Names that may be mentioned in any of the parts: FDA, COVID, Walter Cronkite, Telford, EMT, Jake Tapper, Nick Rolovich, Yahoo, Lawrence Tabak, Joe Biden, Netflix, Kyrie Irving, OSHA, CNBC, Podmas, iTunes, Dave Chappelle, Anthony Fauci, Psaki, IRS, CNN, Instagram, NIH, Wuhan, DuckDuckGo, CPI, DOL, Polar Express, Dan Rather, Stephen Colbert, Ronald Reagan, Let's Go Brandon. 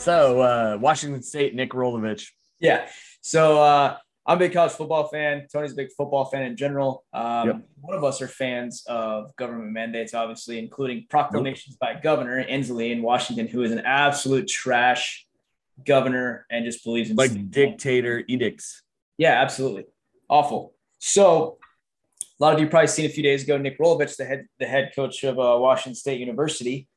So Washington State, Nick Rolovich. Yeah. So I'm a big college football fan. Tony's a big football fan in general. Yep. One of us are fans of government mandates, obviously, including proclamations by Governor Inslee in Washington, who is an absolute trash governor and just believes in like dictator edicts. Yeah, absolutely. Awful. So a lot of you probably seen a few days ago, Nick Rolovich, the head coach of Washington State University,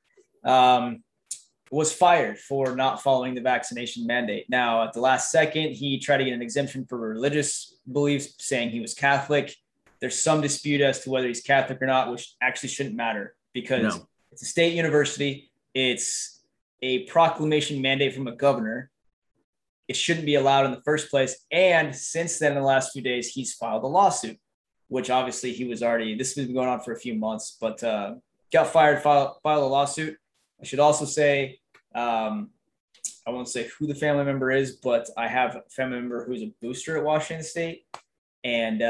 was fired for not following the vaccination mandate. Now, at the last second, he tried to get an exemption for religious beliefs, saying he was Catholic. There's some dispute as to whether he's Catholic or not, which actually shouldn't matter because it's a state university. It's a proclamation mandate from a governor. It shouldn't be allowed in the first place. And since then, in the last few days, he's filed a lawsuit, which obviously he was already, this has been going on for a few months, but got fired, filed a lawsuit. I should also say, I won't say who the family member is, but I have a family member who's a booster at Washington State, and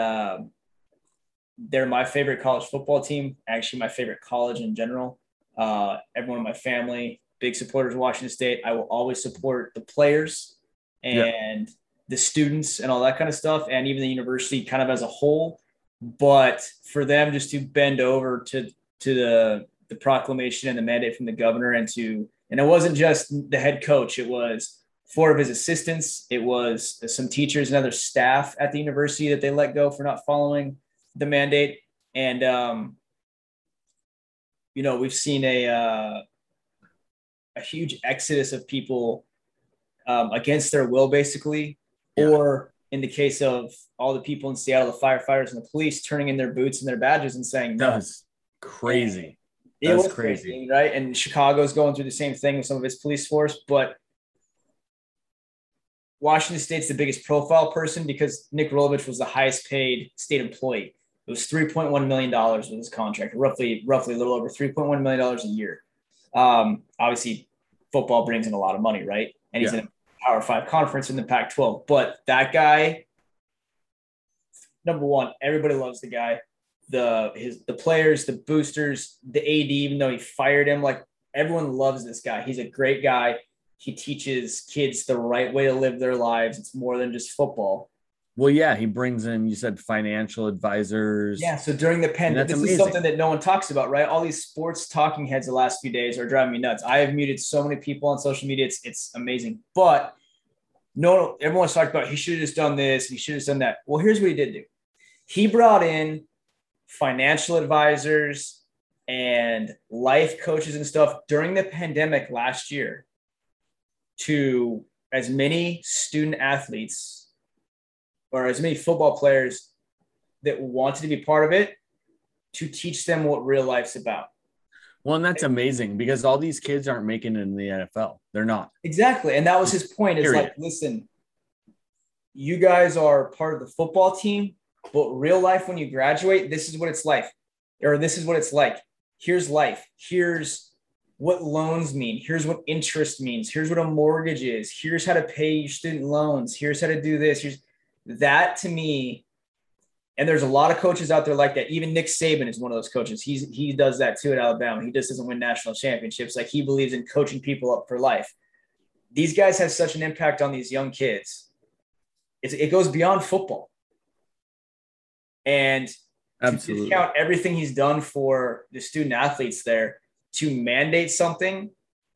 they're my favorite college football team, actually my favorite college in general. Everyone in my family, big supporters of Washington State. I will always support the players and the students and all that kind of stuff, and even the university kind of as a whole. But for them just to bend over to the proclamation and the mandate from the governor, and it wasn't just the head coach. It was four of his assistants. It was some teachers and other staff at the university that they let go for not following the mandate. And, we've seen a huge exodus of people against their will, basically, or in the case of all the people in Seattle, the firefighters and the police turning in their boots and their badges and saying, no. That was crazy. It was crazy, right? And Chicago's going through the same thing with some of its police force, but Washington State's the biggest profile person because Nick Rolovich was the highest paid state employee. It was $3.1 million with his contract, roughly a little over $3.1 million a year. Obviously, football brings in a lot of money, right? And he's in a Power 5 conference in the Pac-12. But that guy, number one, everybody loves the guy. The players, the boosters, the AD, even though he fired him, like everyone loves this guy. He's a great guy. He teaches kids the right way to live their lives. It's more than just football. Well, yeah, he brings in, you said, financial advisors. Yeah, so during the pandemic, this is something that no one talks about, right? All these sports talking heads the last few days are driving me nuts. I have muted so many people on social media. It's amazing. But no, everyone's talking about he should have just done this. He should have done that. Well, here's what he did do. He brought in financial advisors and life coaches and stuff during the pandemic last year to as many student athletes or as many football players that wanted to be part of it to teach them what real life's about. Well, and that's amazing because all these kids aren't making it in the NFL. They're not. Exactly. And that was his point. It's like, listen, you guys are part of the football team, but real life, when you graduate, this is what it's like, or this is what it's like. Here's life. Here's what loans mean. Here's what interest means. Here's what a mortgage is. Here's how to pay your student loans. Here's how to do this. Here's that to me. And there's a lot of coaches out there like that. Even Nick Saban is one of those coaches. He does that too at Alabama. He just doesn't win national championships. Like he believes in coaching people up for life. These guys have such an impact on these young kids. It goes beyond football. And to discount everything he's done for the student athletes there, to mandate something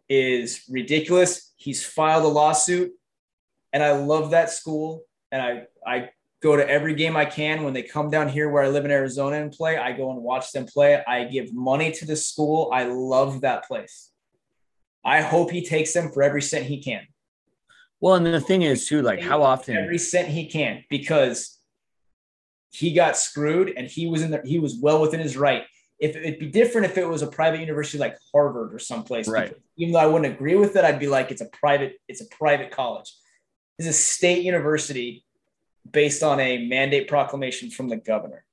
is ridiculous. He's filed a lawsuit, and I love that school. And I go to every game I can. When they come down here where I live in Arizona and play, I go and watch them play. I give money to the school. I love that place. I hope he takes them for every cent he can. Well, and the thing is, too, like how often? Every cent he can, because – he got screwed, and he was well within his right. If it'd be different if it was a private university like Harvard or someplace, right? Because even though I wouldn't agree with it, I'd be like, it's a private college. This is a state university based on a mandate proclamation from the governor,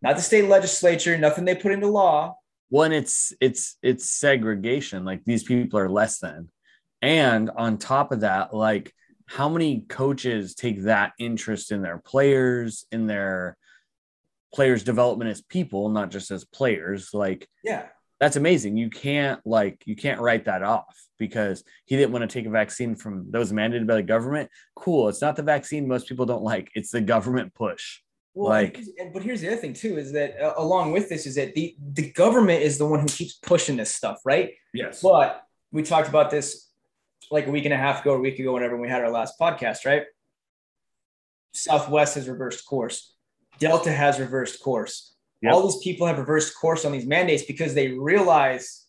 not the state legislature, nothing they put into law. One, it's segregation. Like these people are less than, and on top of that, like, how many coaches take that interest in their players' development as people, not just as players? Like, yeah, that's amazing. You can't write that off because he didn't want to take a vaccine from those mandated by the government. Cool. It's not the vaccine most people don't like. It's the government push. Well, but here's the other thing too, is that along with this is that the government is the one who keeps pushing this stuff, right? Yes. But we talked about this like a week ago, whenever we had our last podcast, right? Southwest has reversed course. Delta has reversed course. Yep. All these people have reversed course on these mandates because they realize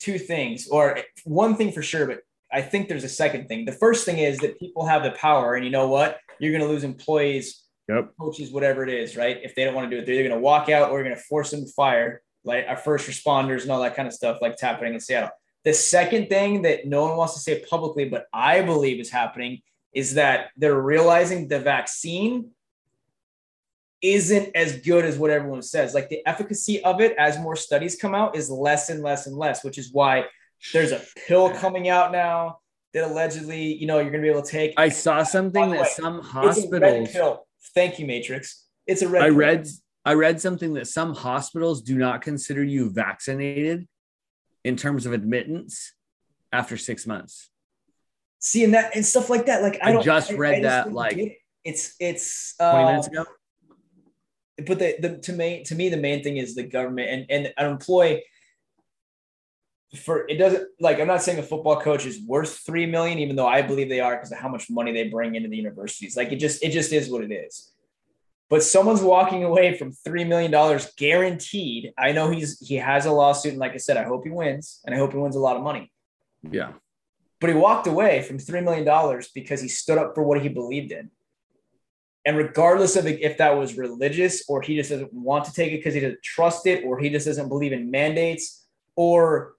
two things, or one thing for sure, but I think there's a second thing. The first thing is that people have the power, and you know what? You're going to lose employees, yep, coaches, whatever it is, right? If they don't want to do it, they're either going to walk out or you're going to force them to fire, like our first responders and all that kind of stuff, like it's happening in Seattle. The second thing that no one wants to say publicly, but I believe is happening, is that they're realizing the vaccine isn't as good as what everyone says. Like the efficacy of it, as more studies come out, is less and less and less, which is why there's a pill coming out now that allegedly, you know, you're going to be able to take. I saw something that some hospitals. It's a red pill. Thank you, Matrix. It's a red pill. I read something that some hospitals do not consider you vaccinated in terms of admittance after 6 months. See, and that and stuff like that. Like I just read that 20 minutes ago. But to me, the main thing is the government and an employee for, it doesn't, like, I'm not saying a football coach is worth $3 million, even though I believe they are because of how much money they bring into the universities. Like it just is what it is, but someone's walking away from $3 million guaranteed. I know he has a lawsuit. And like I said, I hope he wins, and I hope he wins a lot of money. Yeah. But he walked away from $3 million because he stood up for what he believed in. And regardless of if that was religious, or he just doesn't want to take it because he doesn't trust it, or he just doesn't believe in mandates, or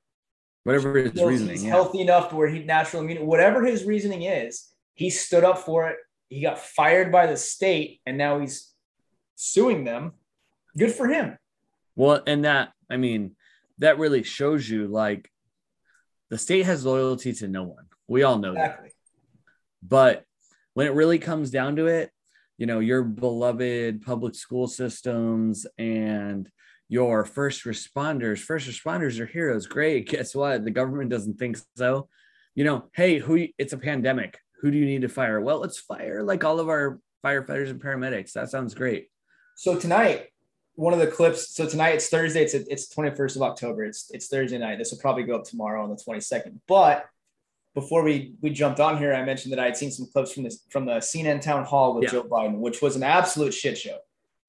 whatever his reasoning, he's healthy enough to where he natural immunity, whatever his reasoning is, he stood up for it. He got fired by the state, and now he's suing them. Good for him. Well, and that really shows you, like, the state has loyalty to no one. We all know exactly that. But when it really comes down to it, you know, your beloved public school systems and your first responders. First responders are heroes. Great. Guess what? The government doesn't think so. You know, hey, it's a pandemic. Who do you need to fire? Well, let's fire like all of our firefighters and paramedics. That sounds great. So tonight, one of the clips. So tonight it's Thursday. It's 21st of October. It's Thursday night. This will probably go up tomorrow on the 22nd. But before we jumped on here, I mentioned that I had seen some clips from the CNN town hall with Joe Biden, which was an absolute shit show.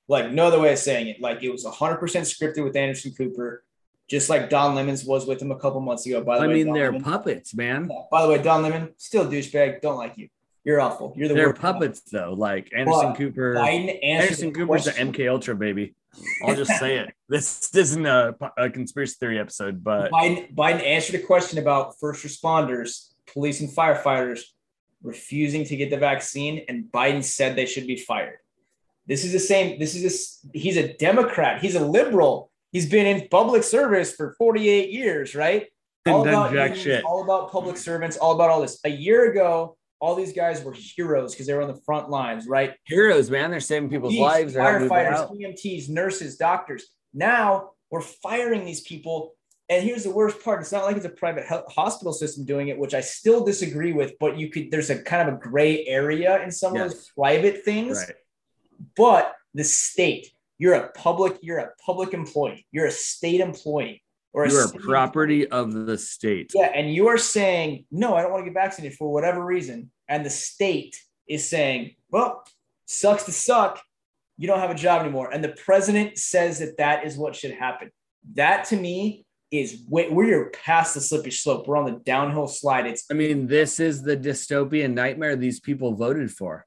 Like no other way of saying it. Like it was 100% scripted with Anderson Cooper, just like Don Lemon's was with him a couple months ago. By the way, I mean, Don they're Lemon, puppets, man. Yeah. By the way, Don Lemon, still a douchebag. Don't like you. You're awful. You're the they're worst puppets guy, though. Like Anderson Cooper. Anderson Cooper's an MK Ultra baby. I'll just say it. This isn't a conspiracy theory episode, but Biden answered a question about first responders, police and firefighters refusing to get the vaccine, and Biden said they should be fired. This is the same. He's a Democrat. He's a liberal. He's been in public service for 48 years, right? All about jack shit. All about public servants. All about all this. A year ago, all these guys were heroes because they were on the front lines, right? Heroes, man. They're saving people's lives. Firefighters, EMTs, nurses, doctors. Now we're firing these people. And here's the worst part. It's not like it's a private hospital system doing it, which I still disagree with, but there's a kind of a gray area in some of those private things. Right. But the state, you're a public employee. You're a state employee. You're a property of the state. Yeah. And you are saying, no, I don't want to get vaccinated for whatever reason. And the state is saying, well, sucks to suck. You don't have a job anymore. And the president says that is what should happen. That to me is we're past the slippery slope. We're on the downhill slide. This is the dystopian nightmare these people voted for.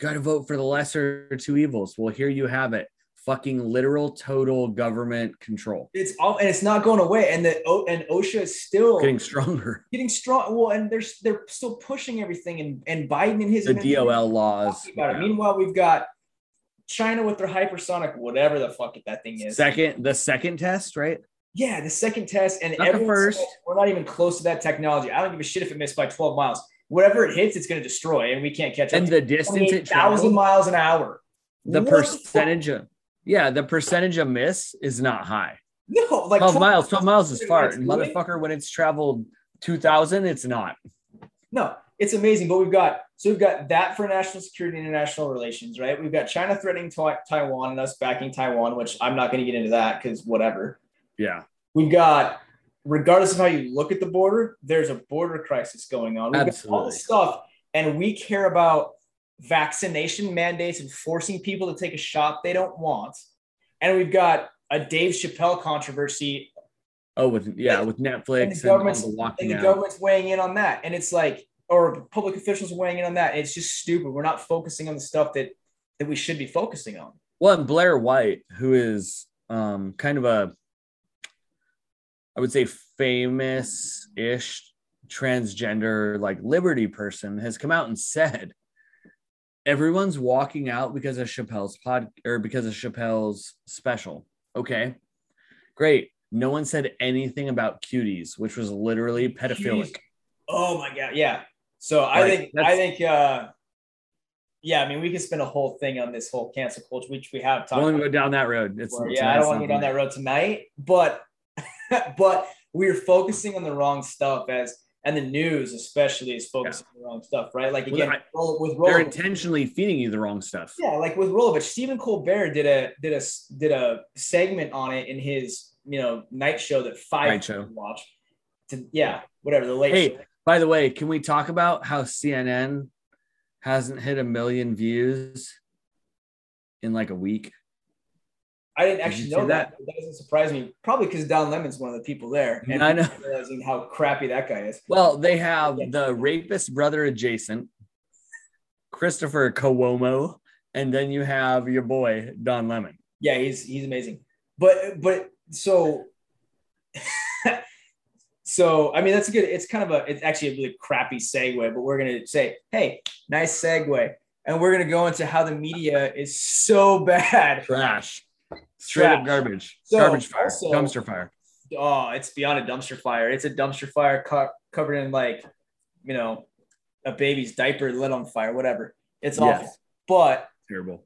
Got to vote for the lesser of two evils. Well, here you have it. Fucking literal total government control. It's all, and it's not going away. And OSHA is still getting stronger. Well, and they're still pushing everything. And Biden and the DOL laws. Meanwhile, we've got China with their hypersonic, whatever the fuck that thing is. The second test, right? Yeah, the second test, and every first. We're not even close to that technology. I don't give a shit if it missed by 12 miles. Whatever it hits, it's going to destroy, and we can't catch up. And the distance it travels, 1,000 miles an hour. The percentage of miss is not high. No, like 12 miles. 12 miles is far, motherfucker. When it's traveled 2,000, it's not. No, it's amazing. But we've got that for national security and international relations, right? We've got China threatening Taiwan and us backing Taiwan, which I'm not going to get into that because whatever. Yeah, we've got, regardless of how you look at the border, there's a border crisis going on. We've got all this stuff, and we care about vaccination mandates and forcing people to take a shot they don't want, and we've got a Dave Chappelle controversy. Oh, with Netflix and the government's weighing in on that, and it's like, or public officials weighing in on that. It's just stupid. We're not focusing on the stuff that we should be focusing on. Well, and Blair White, who is kind of a, I would say, famous-ish transgender like liberty person, has come out and said everyone's walking out because of Chappelle's pod or because of Chappelle's special. Okay, great. No one said anything about Cuties, which was literally pedophilic. Cuties. Oh my God. Yeah. So like, I think, I mean, we could spend a whole thing on this whole cancel culture, which we have talked about. I don't want to go down that road. I don't want to go down that road tonight, but we're focusing on the wrong stuff and the news especially is focusing on the wrong stuff, right? Like again, they're intentionally feeding you the wrong stuff. Yeah. Like with Rolovich, Stephen Colbert did a segment on it in his, night show that five people watch. Show. By the way, can we talk about how CNN hasn't hit 1 million views in like a week? I didn't actually know that. That doesn't surprise me. Probably because Don Lemon's one of the people there. And I know. Realizing how crappy that guy is. Well, they have the rapist brother adjacent, Christopher Cuomo, and then you have your boy, Don Lemon. Yeah, he's amazing. But so... So, I mean, that's it's actually a really crappy segue, but we're going to say, hey, nice segue. And we're going to go into how the media is so bad. Trash. Straight up garbage. So garbage fire. Also, dumpster fire. Oh, it's beyond a dumpster fire. It's a dumpster fire covered in a baby's diaper lit on fire, whatever. It's awful. But terrible.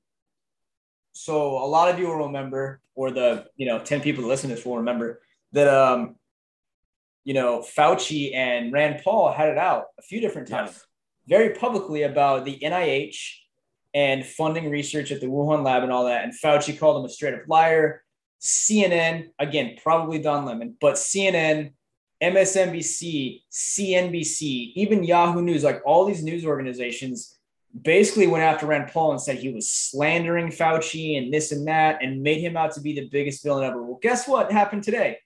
So a lot of you will remember, or the, 10 people that listen to this will remember that, Fauci and Rand Paul had it out a few different times, very publicly about the NIH and funding research at the Wuhan lab and all that. And Fauci called him a straight up liar. CNN, again, probably Don Lemon, but CNN, MSNBC, CNBC, even Yahoo News, like all these news organizations basically went after Rand Paul and said he was slandering Fauci and this and that and made him out to be the biggest villain ever. Well, guess what happened today?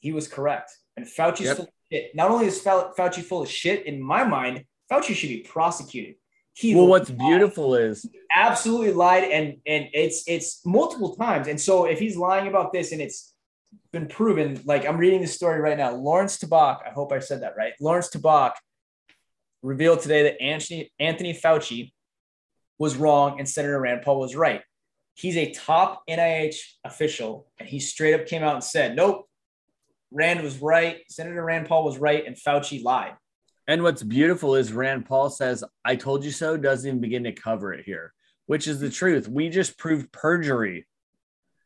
He was correct. And Fauci's full of shit. Not only is Fauci full of shit, in my mind, Fauci should be prosecuted. What's beautiful is he absolutely lied, and it's multiple times. And so if he's lying about this and it's been proven, like I'm reading this story right now, Lawrence Tabak, I hope I said that right. Lawrence Tabak revealed today that Anthony Fauci was wrong and Senator Rand Paul was right. He's a top NIH official, and he straight up came out and said, nope, Rand was right. Senator Rand Paul was right. And Fauci lied. And what's beautiful is Rand Paul says, I told you so, doesn't even begin to cover it here, which is the truth. We just proved perjury.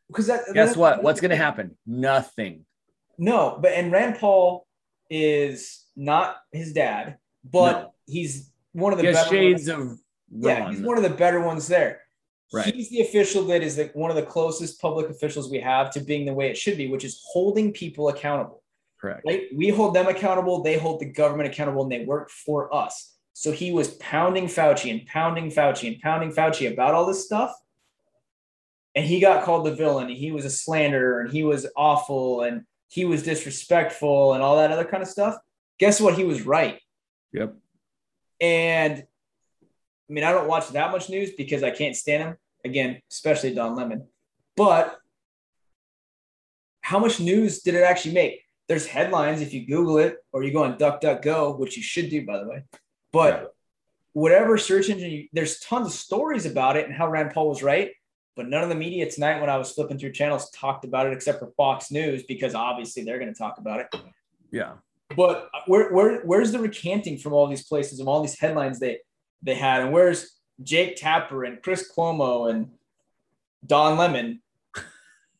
Because guess what? What's going to happen? Nothing. No, and Rand Paul is not his dad, but he's one of the better shades ones. He's one of the better ones there. Right. He's the official that is one of the closest public officials we have to being the way it should be, which is holding people accountable. Correct. Right? We hold them accountable. They hold the government accountable, and they work for us. So he was pounding Fauci and pounding Fauci and pounding Fauci about all this stuff. And he got called the villain. And he was a slanderer, and he was awful, and he was disrespectful, and all that other kind of stuff. Guess what? He was right. Yep. And I mean, I don't watch that much news because I can't stand him. Again, especially Don Lemon. But how much news did it actually make? There's headlines if you Google it, or you go on DuckDuckGo, which you should do, by the way. But whatever search engine, there's tons of stories about it and how Rand Paul was right. But none of the media tonight when I was flipping through channels talked about it except for Fox News, because obviously they're going to talk about it. Yeah. But where's the recanting from all these places and all these headlines they had? And where's Jake Tapper and Chris Cuomo and Don Lemon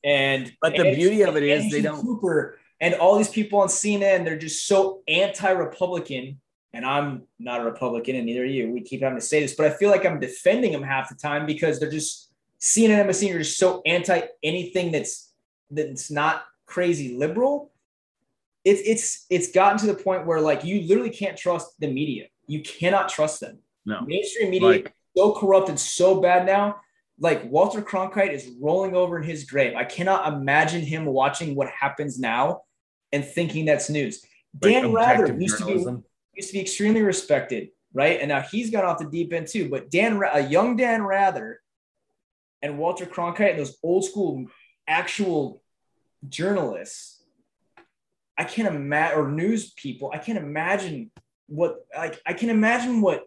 But the beauty of it is they don't. Cooper and all these people on CNN, they're just so anti-Republican. And I'm not a Republican, and neither are you. We keep having to say this, but I feel like I'm defending them half the time because they're just CNN, MSNBC are just so anti anything that's not crazy liberal. It's gotten to the point where like you literally can't trust the media. You cannot trust them. No, mainstream media is so corrupt and so bad now. Like Walter Cronkite is rolling over in his grave. I cannot imagine him watching what happens now and thinking that's news. Like Dan Rather used to be extremely respected, right? And now he's gone off the deep end too. But a young Dan Rather and Walter Cronkite and those old school actual journalists, I can't imagine, or news people, I can't imagine what, like, I can imagine what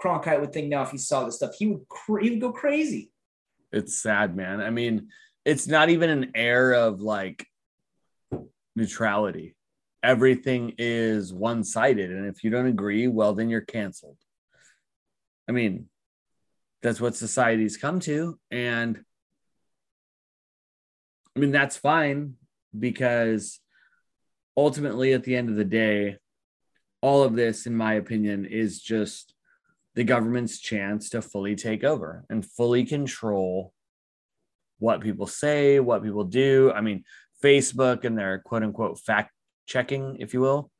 Cronkite would think now if he saw this stuff. He would go crazy. It's sad, man. I mean, it's not even an air of like neutrality. Everything is one-sided. And if you don't agree, well, then you're canceled. I mean, that's what society's come to. And I mean, that's fine because ultimately at the end of the day, all of this, in my opinion, is just the government's chance to fully take over and fully control what people say, what people do. I mean, Facebook and their quote unquote fact checking, if you will,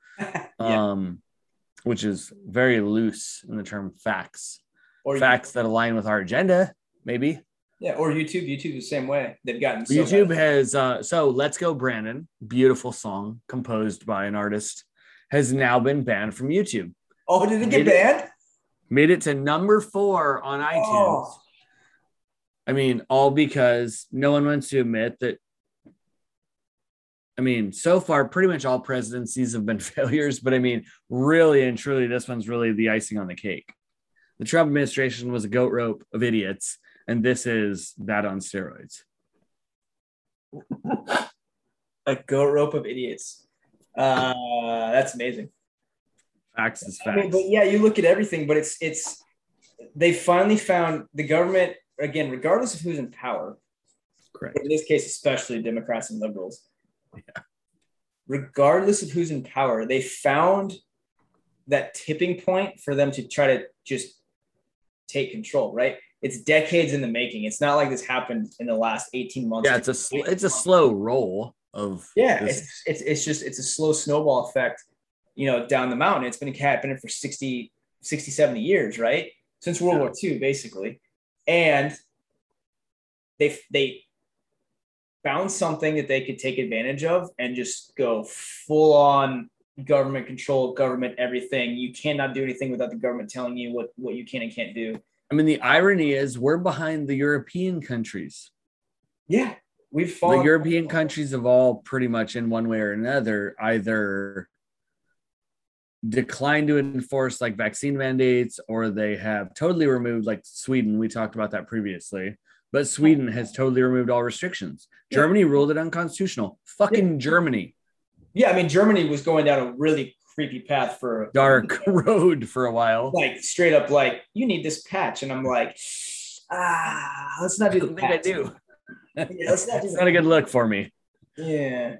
which is very loose in the term facts, or facts that align with our agenda, maybe. Yeah. Or YouTube the same way. They've gotten so YouTube bad. Has, so Let's Go Brandon, beautiful song composed by an artist, has now been banned from YouTube. Oh, did it get banned? Made it to number 4 on iTunes. Oh. I mean, all because no one wants to admit that. I mean, so far, pretty much all presidencies have been failures. But I mean, really and truly, this one's really the icing on the cake. The Trump administration was a goat rope of idiots. And this is that on steroids. A goat rope of idiots. That's amazing. Facts is facts. I mean, but yeah, you look at everything, but it's they finally found the government, again, regardless of who's in power, correct. In this case, especially Democrats and liberals, yeah. Regardless of who's in power, they found that tipping point for them to try to just take control, right? It's decades in the making. It's not like this happened in the last 18 months. Yeah, it's a slow roll of it's a slow snowball effect. You know, down the mountain, it's been happening for 60, 70 years, right? Since World War II, basically. And they found something that they could take advantage of and just go full on government control, government everything. You cannot do anything without the government telling you what you can and can't do. I mean, the irony is we're behind the European countries. Yeah, we've fallen. The European countries have all pretty much in one way or another either declined to enforce like vaccine mandates, or they have totally removed, like Sweden. We talked about that previously, but Sweden has totally removed all restrictions. Yeah. Germany ruled it unconstitutional. Fucking Germany. Yeah, I mean, Germany was going down a really creepy path for a dark road for a while. Like straight up, like you need this patch, and I'm like, let's not do the patch. I do. Yeah, let's not do it's not a good look for me. Yeah,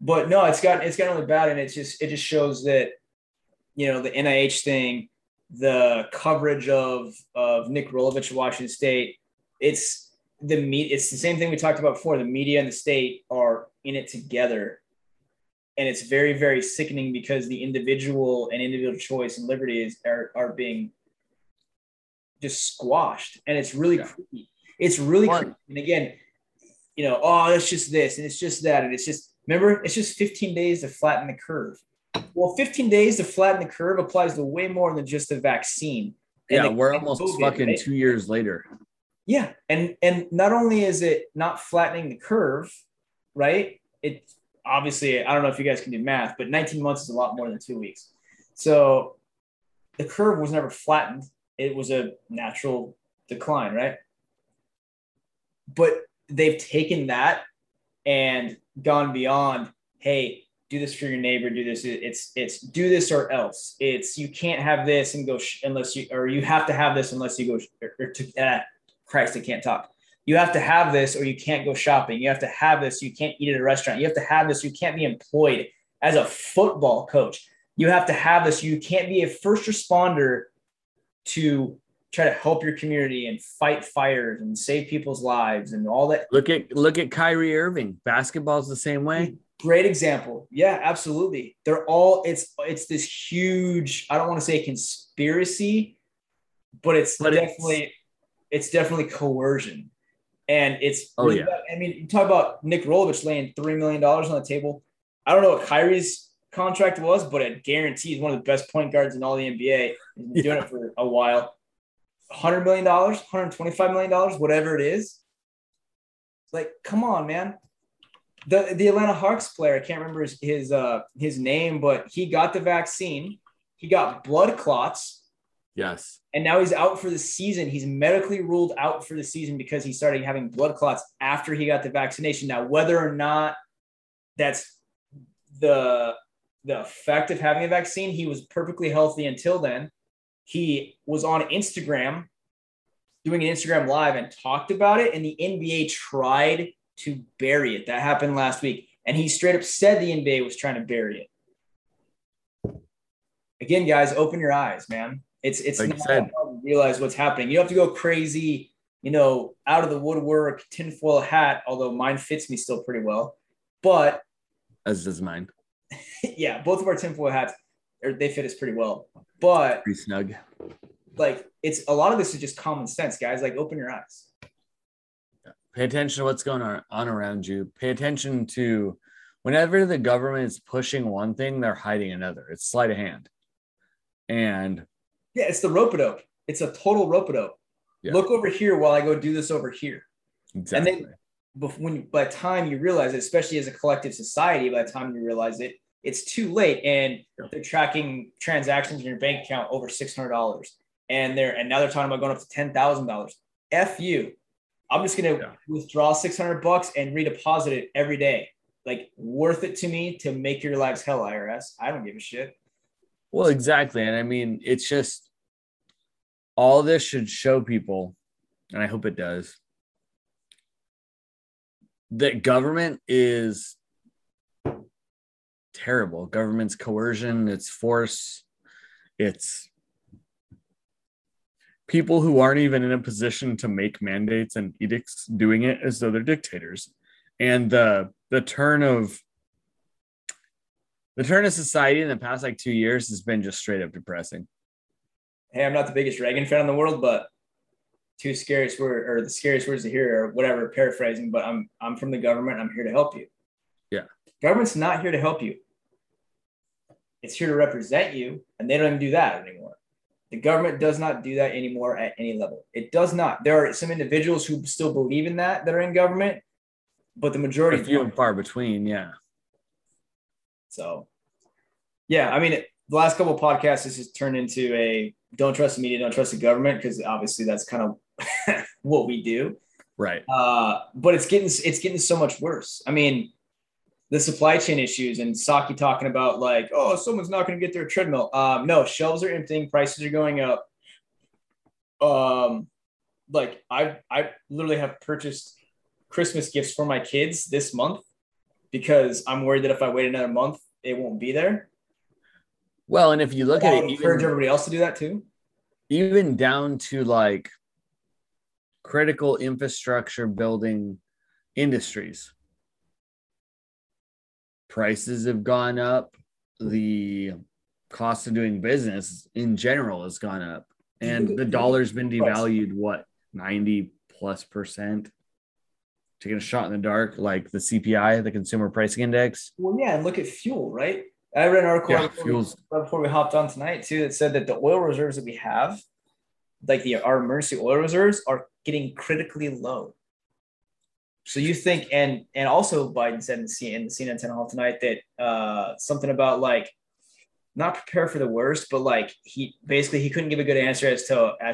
but no, it's gotten really bad, and it just shows that. You know, the NIH thing, the coverage of Nick Rolovich of Washington State, it's the same thing we talked about before. The media and the state are in it together. And it's very, very sickening because the individual and individual choice and liberties are being just squashed. And it's really creepy. It's really creepy. And again, you know, it's just this and it's just that. And it's just, remember, it's just 15 days to flatten the curve. Well, 15 days to flatten the curve applies to way more than just the vaccine. And we're almost COVID, fucking right? 2 years later. Yeah, and not only is it not flattening the curve, right? It obviously, I don't know if you guys can do math, but 19 months is a lot more than 2 weeks. So the curve was never flattened. It was a natural decline, right? But they've taken that and gone beyond, hey, do this for your neighbor, do this. It's do this or else. It's you can't have this and go unless you, or you have to have this unless you go, Christ, I can't talk. You have to have this or you can't go shopping. You have to have this. You can't eat at a restaurant. You have to have this. You can't be employed as a football coach. You have to have this. You can't be a first responder to try to help your community and fight fires and save people's lives and all that. Look at Kyrie Irving. Basketball's the same way. Great example. Yeah, absolutely. They're all, it's this huge, I don't want to say conspiracy, but it's definitely coercion. And it's, I mean, you talk about Nick Rolovich laying $3 million on the table. I don't know what Kyrie's contract was, but I guarantee he's one of the best point guards in all the NBA. He's been doing it for a while. $100 million, $125 million, whatever it is. Like, come on, man. The Atlanta Hawks player, I can't remember his name, but he got the vaccine. He got blood clots. Yes. And now he's out for the season. He's medically ruled out for the season because he started having blood clots after he got the vaccination. Now, whether or not that's the effect of having a vaccine, he was perfectly healthy until then. He was on Instagram doing an Instagram live and talked about it, and the NBA tried to bury it. That happened last week. And he straight up said the NBA was trying to bury it. Again, guys, open your eyes, man. It's like not hard to realize what's happening. You don't have to go crazy, out of the woodwork, tinfoil hat, although mine fits me still pretty well. But as does mine. Yeah, both of our tinfoil hats, they fit us pretty well. But pretty snug. Like, it's a lot of this is just common sense, guys. Like, open your eyes. Yeah. Pay attention to what's going on around you. Pay attention to whenever the government is pushing one thing, they're hiding another. It's sleight of hand. And yeah, it's the rope-a-dope. It's a total rope-a-dope. Yeah. Look over here while I go do this over here. Exactly. And then by the time you realize it, especially as a collective society, by the time you realize it, it's too late. And they're tracking transactions in your bank account over $600. And now they're talking about going up to $10,000. F you. I'm just going to withdraw $600 and redeposit it every day. Like, worth it to me to make your lives hell, IRS. I don't give a shit. Well, exactly. And I mean, it's just all this should show people, and I hope it does, that government is terrible. Government's coercion, it's force, it's people who aren't even in a position to make mandates and edicts doing it as though they're dictators. And the turn of society in the past, 2 years has been just straight up depressing. Hey, I'm not the biggest Reagan fan in the world, but the scariest words to hear, or whatever, paraphrasing, but I'm from the government. I'm here to help you. Yeah. Government's not here to help you. It's here to represent you, and they don't even do that anymore. The government does not do that anymore at any level. It does not. There are some individuals who still believe in that are in government, but the majority few and far between, yeah. So, yeah, I mean, the last couple of podcasts, this has turned into a don't trust the media, don't trust the government, because obviously that's kind of what we do. Right. But it's getting so much worse. I mean, the supply chain issues and Psaki talking about like, oh, someone's not going to get their treadmill. No, shelves are emptying. Prices are going up. Like I literally have purchased Christmas gifts for my kids this month, because I'm worried that if I wait another month, it won't be there. Well, and if you look at it, you encourage everybody else to do that too. Even down to like critical infrastructure building industries. Prices have gone up. The cost of doing business in general has gone up. And the dollar's been devalued, 90%+? Taking a shot in the dark, like the CPI, the Consumer Pricing Index. Well, yeah, and look at fuel, right? I read an article before we hopped on tonight, too, that said that the oil reserves that we have, like our emergency oil reserves, are getting critically low. So you think, and also Biden said in the CNN town hall tonight that something about like not prepare for the worst, but like he couldn't give a good answer as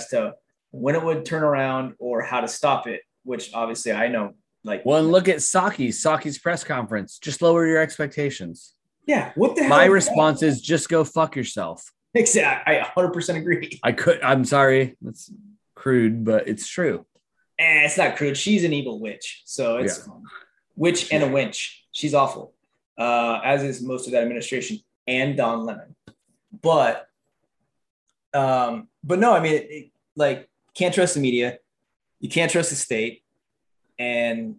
to when it would turn around or how to stop it, which obviously I know. Like, well, and look at Psaki's press conference. Just lower your expectations. Yeah, what the hell? My response is just go fuck yourself. Exactly, I 100% agree. I'm sorry, that's crude, but it's true. it's not crude. She's an evil witch. So it's fun. Witch and a winch. She's awful. As is most of that administration and Don Lemon. But no, I mean, like, can't trust the media. You can't trust the state. And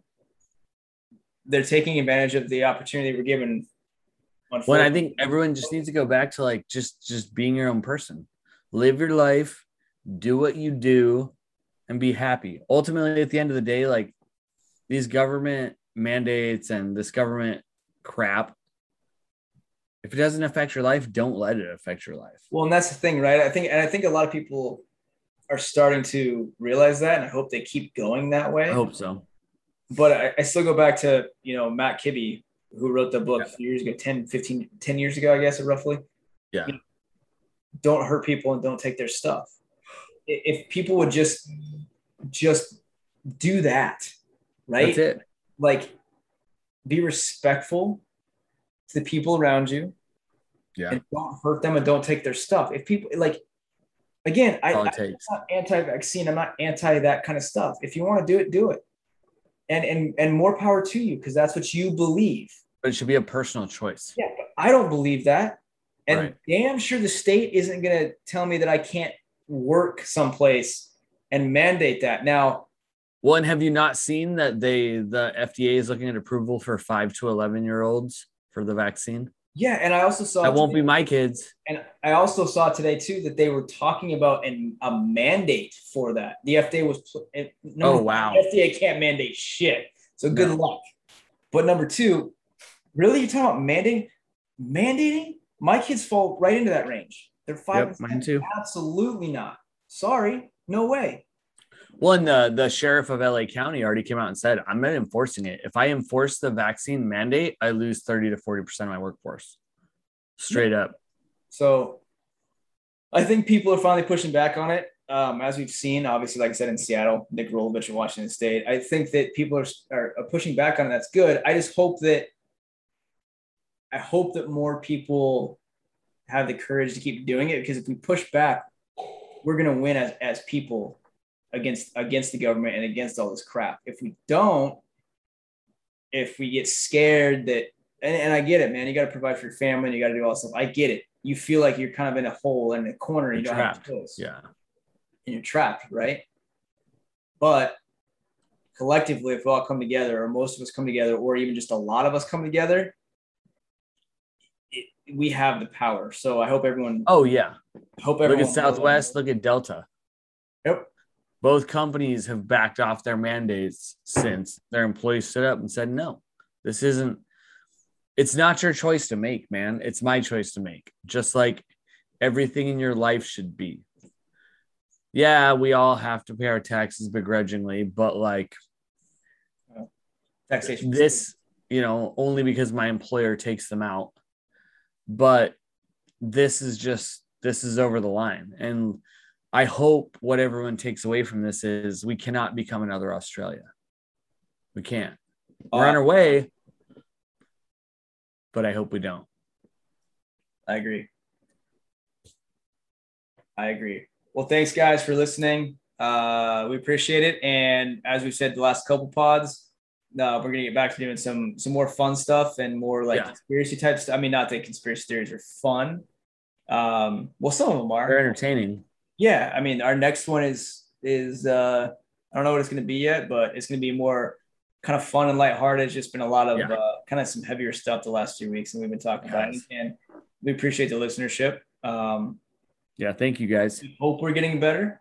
they're taking advantage of the opportunity we're given. Well, I think everyone just needs to go back to, like, just being your own person. Live your life, do what you do, and be happy. Ultimately, at the end of the day, like, these government mandates and this government crap, if it doesn't affect your life, don't let it affect your life. Well, and that's the thing, right? I think a lot of people are starting to realize that, and I hope they keep going that way. I hope so. But I still go back to, you know, Matt Kibbe, who wrote the book a few years ago, 10 years ago, I guess, roughly. Yeah. You know, don't hurt people and don't take their stuff. If people would just do that, right? That's it. Like, be respectful to the people around you. Yeah. And don't hurt them and don't take their stuff. If people, like, again, I'm not anti-vaccine. I'm not anti that kind of stuff. If you want to do it. And more power to you, because that's what you believe. But it should be a personal choice. Yeah, but I don't believe that. And damn sure the state isn't going to tell me that I can't work someplace and mandate that. Now, well, and have you not seen that the FDA is looking at approval for 5 to 11-year-olds for the vaccine? Yeah, and I also saw... That won't be my kids. And I also saw today, too, that they were talking about a mandate for that. The FDA was... The FDA can't mandate shit, so good luck. But number two, really, you're talking about mandating? My kids fall right into that range. They're 5 and 10. Mine too. Absolutely not. Sorry, no way. Well, and the sheriff of LA County already came out and said, I'm not enforcing it. If I enforce the vaccine mandate, I lose 30 to 40% of my workforce. Straight up. So I think people are finally pushing back on it. As we've seen, obviously, like I said, in Seattle, Nick Rolovich in Washington State. I think that people are pushing back on it. That's good. I hope that more people have the courage to keep doing it, because if we push back, we're going to win as people against the government and against all this crap. If we don't, if we get scared that, and I get it, man, you got to provide for your family and you got to do all this stuff. I get it. You feel like you're kind of in a hole and a corner. You don't have to close. Yeah. And you're trapped. Right. But collectively, if we all come together, or most of us come together, or even just a lot of us come together, we have the power. So I hope everyone. Oh yeah. Look at Southwest. Look at Delta. Yep. Both companies have backed off their mandates since their employees stood up and said, no, this isn't, it's not your choice to make, man. It's my choice to make, just like everything in your life should be. Yeah, we all have to pay our taxes begrudgingly, but like taxation, this, you know, only because my employer takes them out. But this is over the line. And I hope what everyone takes away from this is we cannot become another Australia. We can't. We're on our way, but I hope we don't. I agree. Well, thanks, guys, for listening. We appreciate it. And as we've said the last couple pods, we're going to get back to doing some more fun stuff and more like conspiracy type stuff. I mean, not that conspiracy theories are fun. Well, some of them are. They're entertaining. Yeah, I mean, our next one is I don't know what it's going to be yet, but it's going to be more kind of fun and lighthearted. It's just been a lot of kind of some heavier stuff the last few weeks, and we've been talking about it. And we appreciate the listenership. Thank you, guys. We hope we're getting better.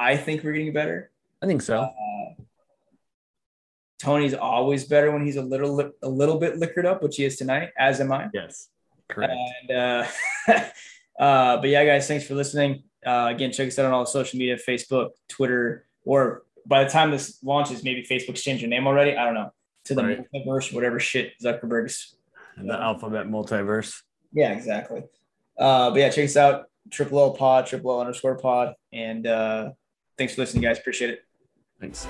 I think we're getting better. I think so. Tony's always better when he's a little bit liquored up, which he is tonight, as am I. Yes, correct. And, but yeah, guys, thanks for listening. Again, check us out on all the social media, Facebook, Twitter, or by the time this launches, maybe Facebook's changed their name already. I don't know. To the multiverse, whatever shit Zuckerberg's. The alphabet multiverse. Yeah, exactly. But yeah, check us out. Triple O_pod, Triple O_pod. And thanks for listening, guys. Appreciate it. Thanks.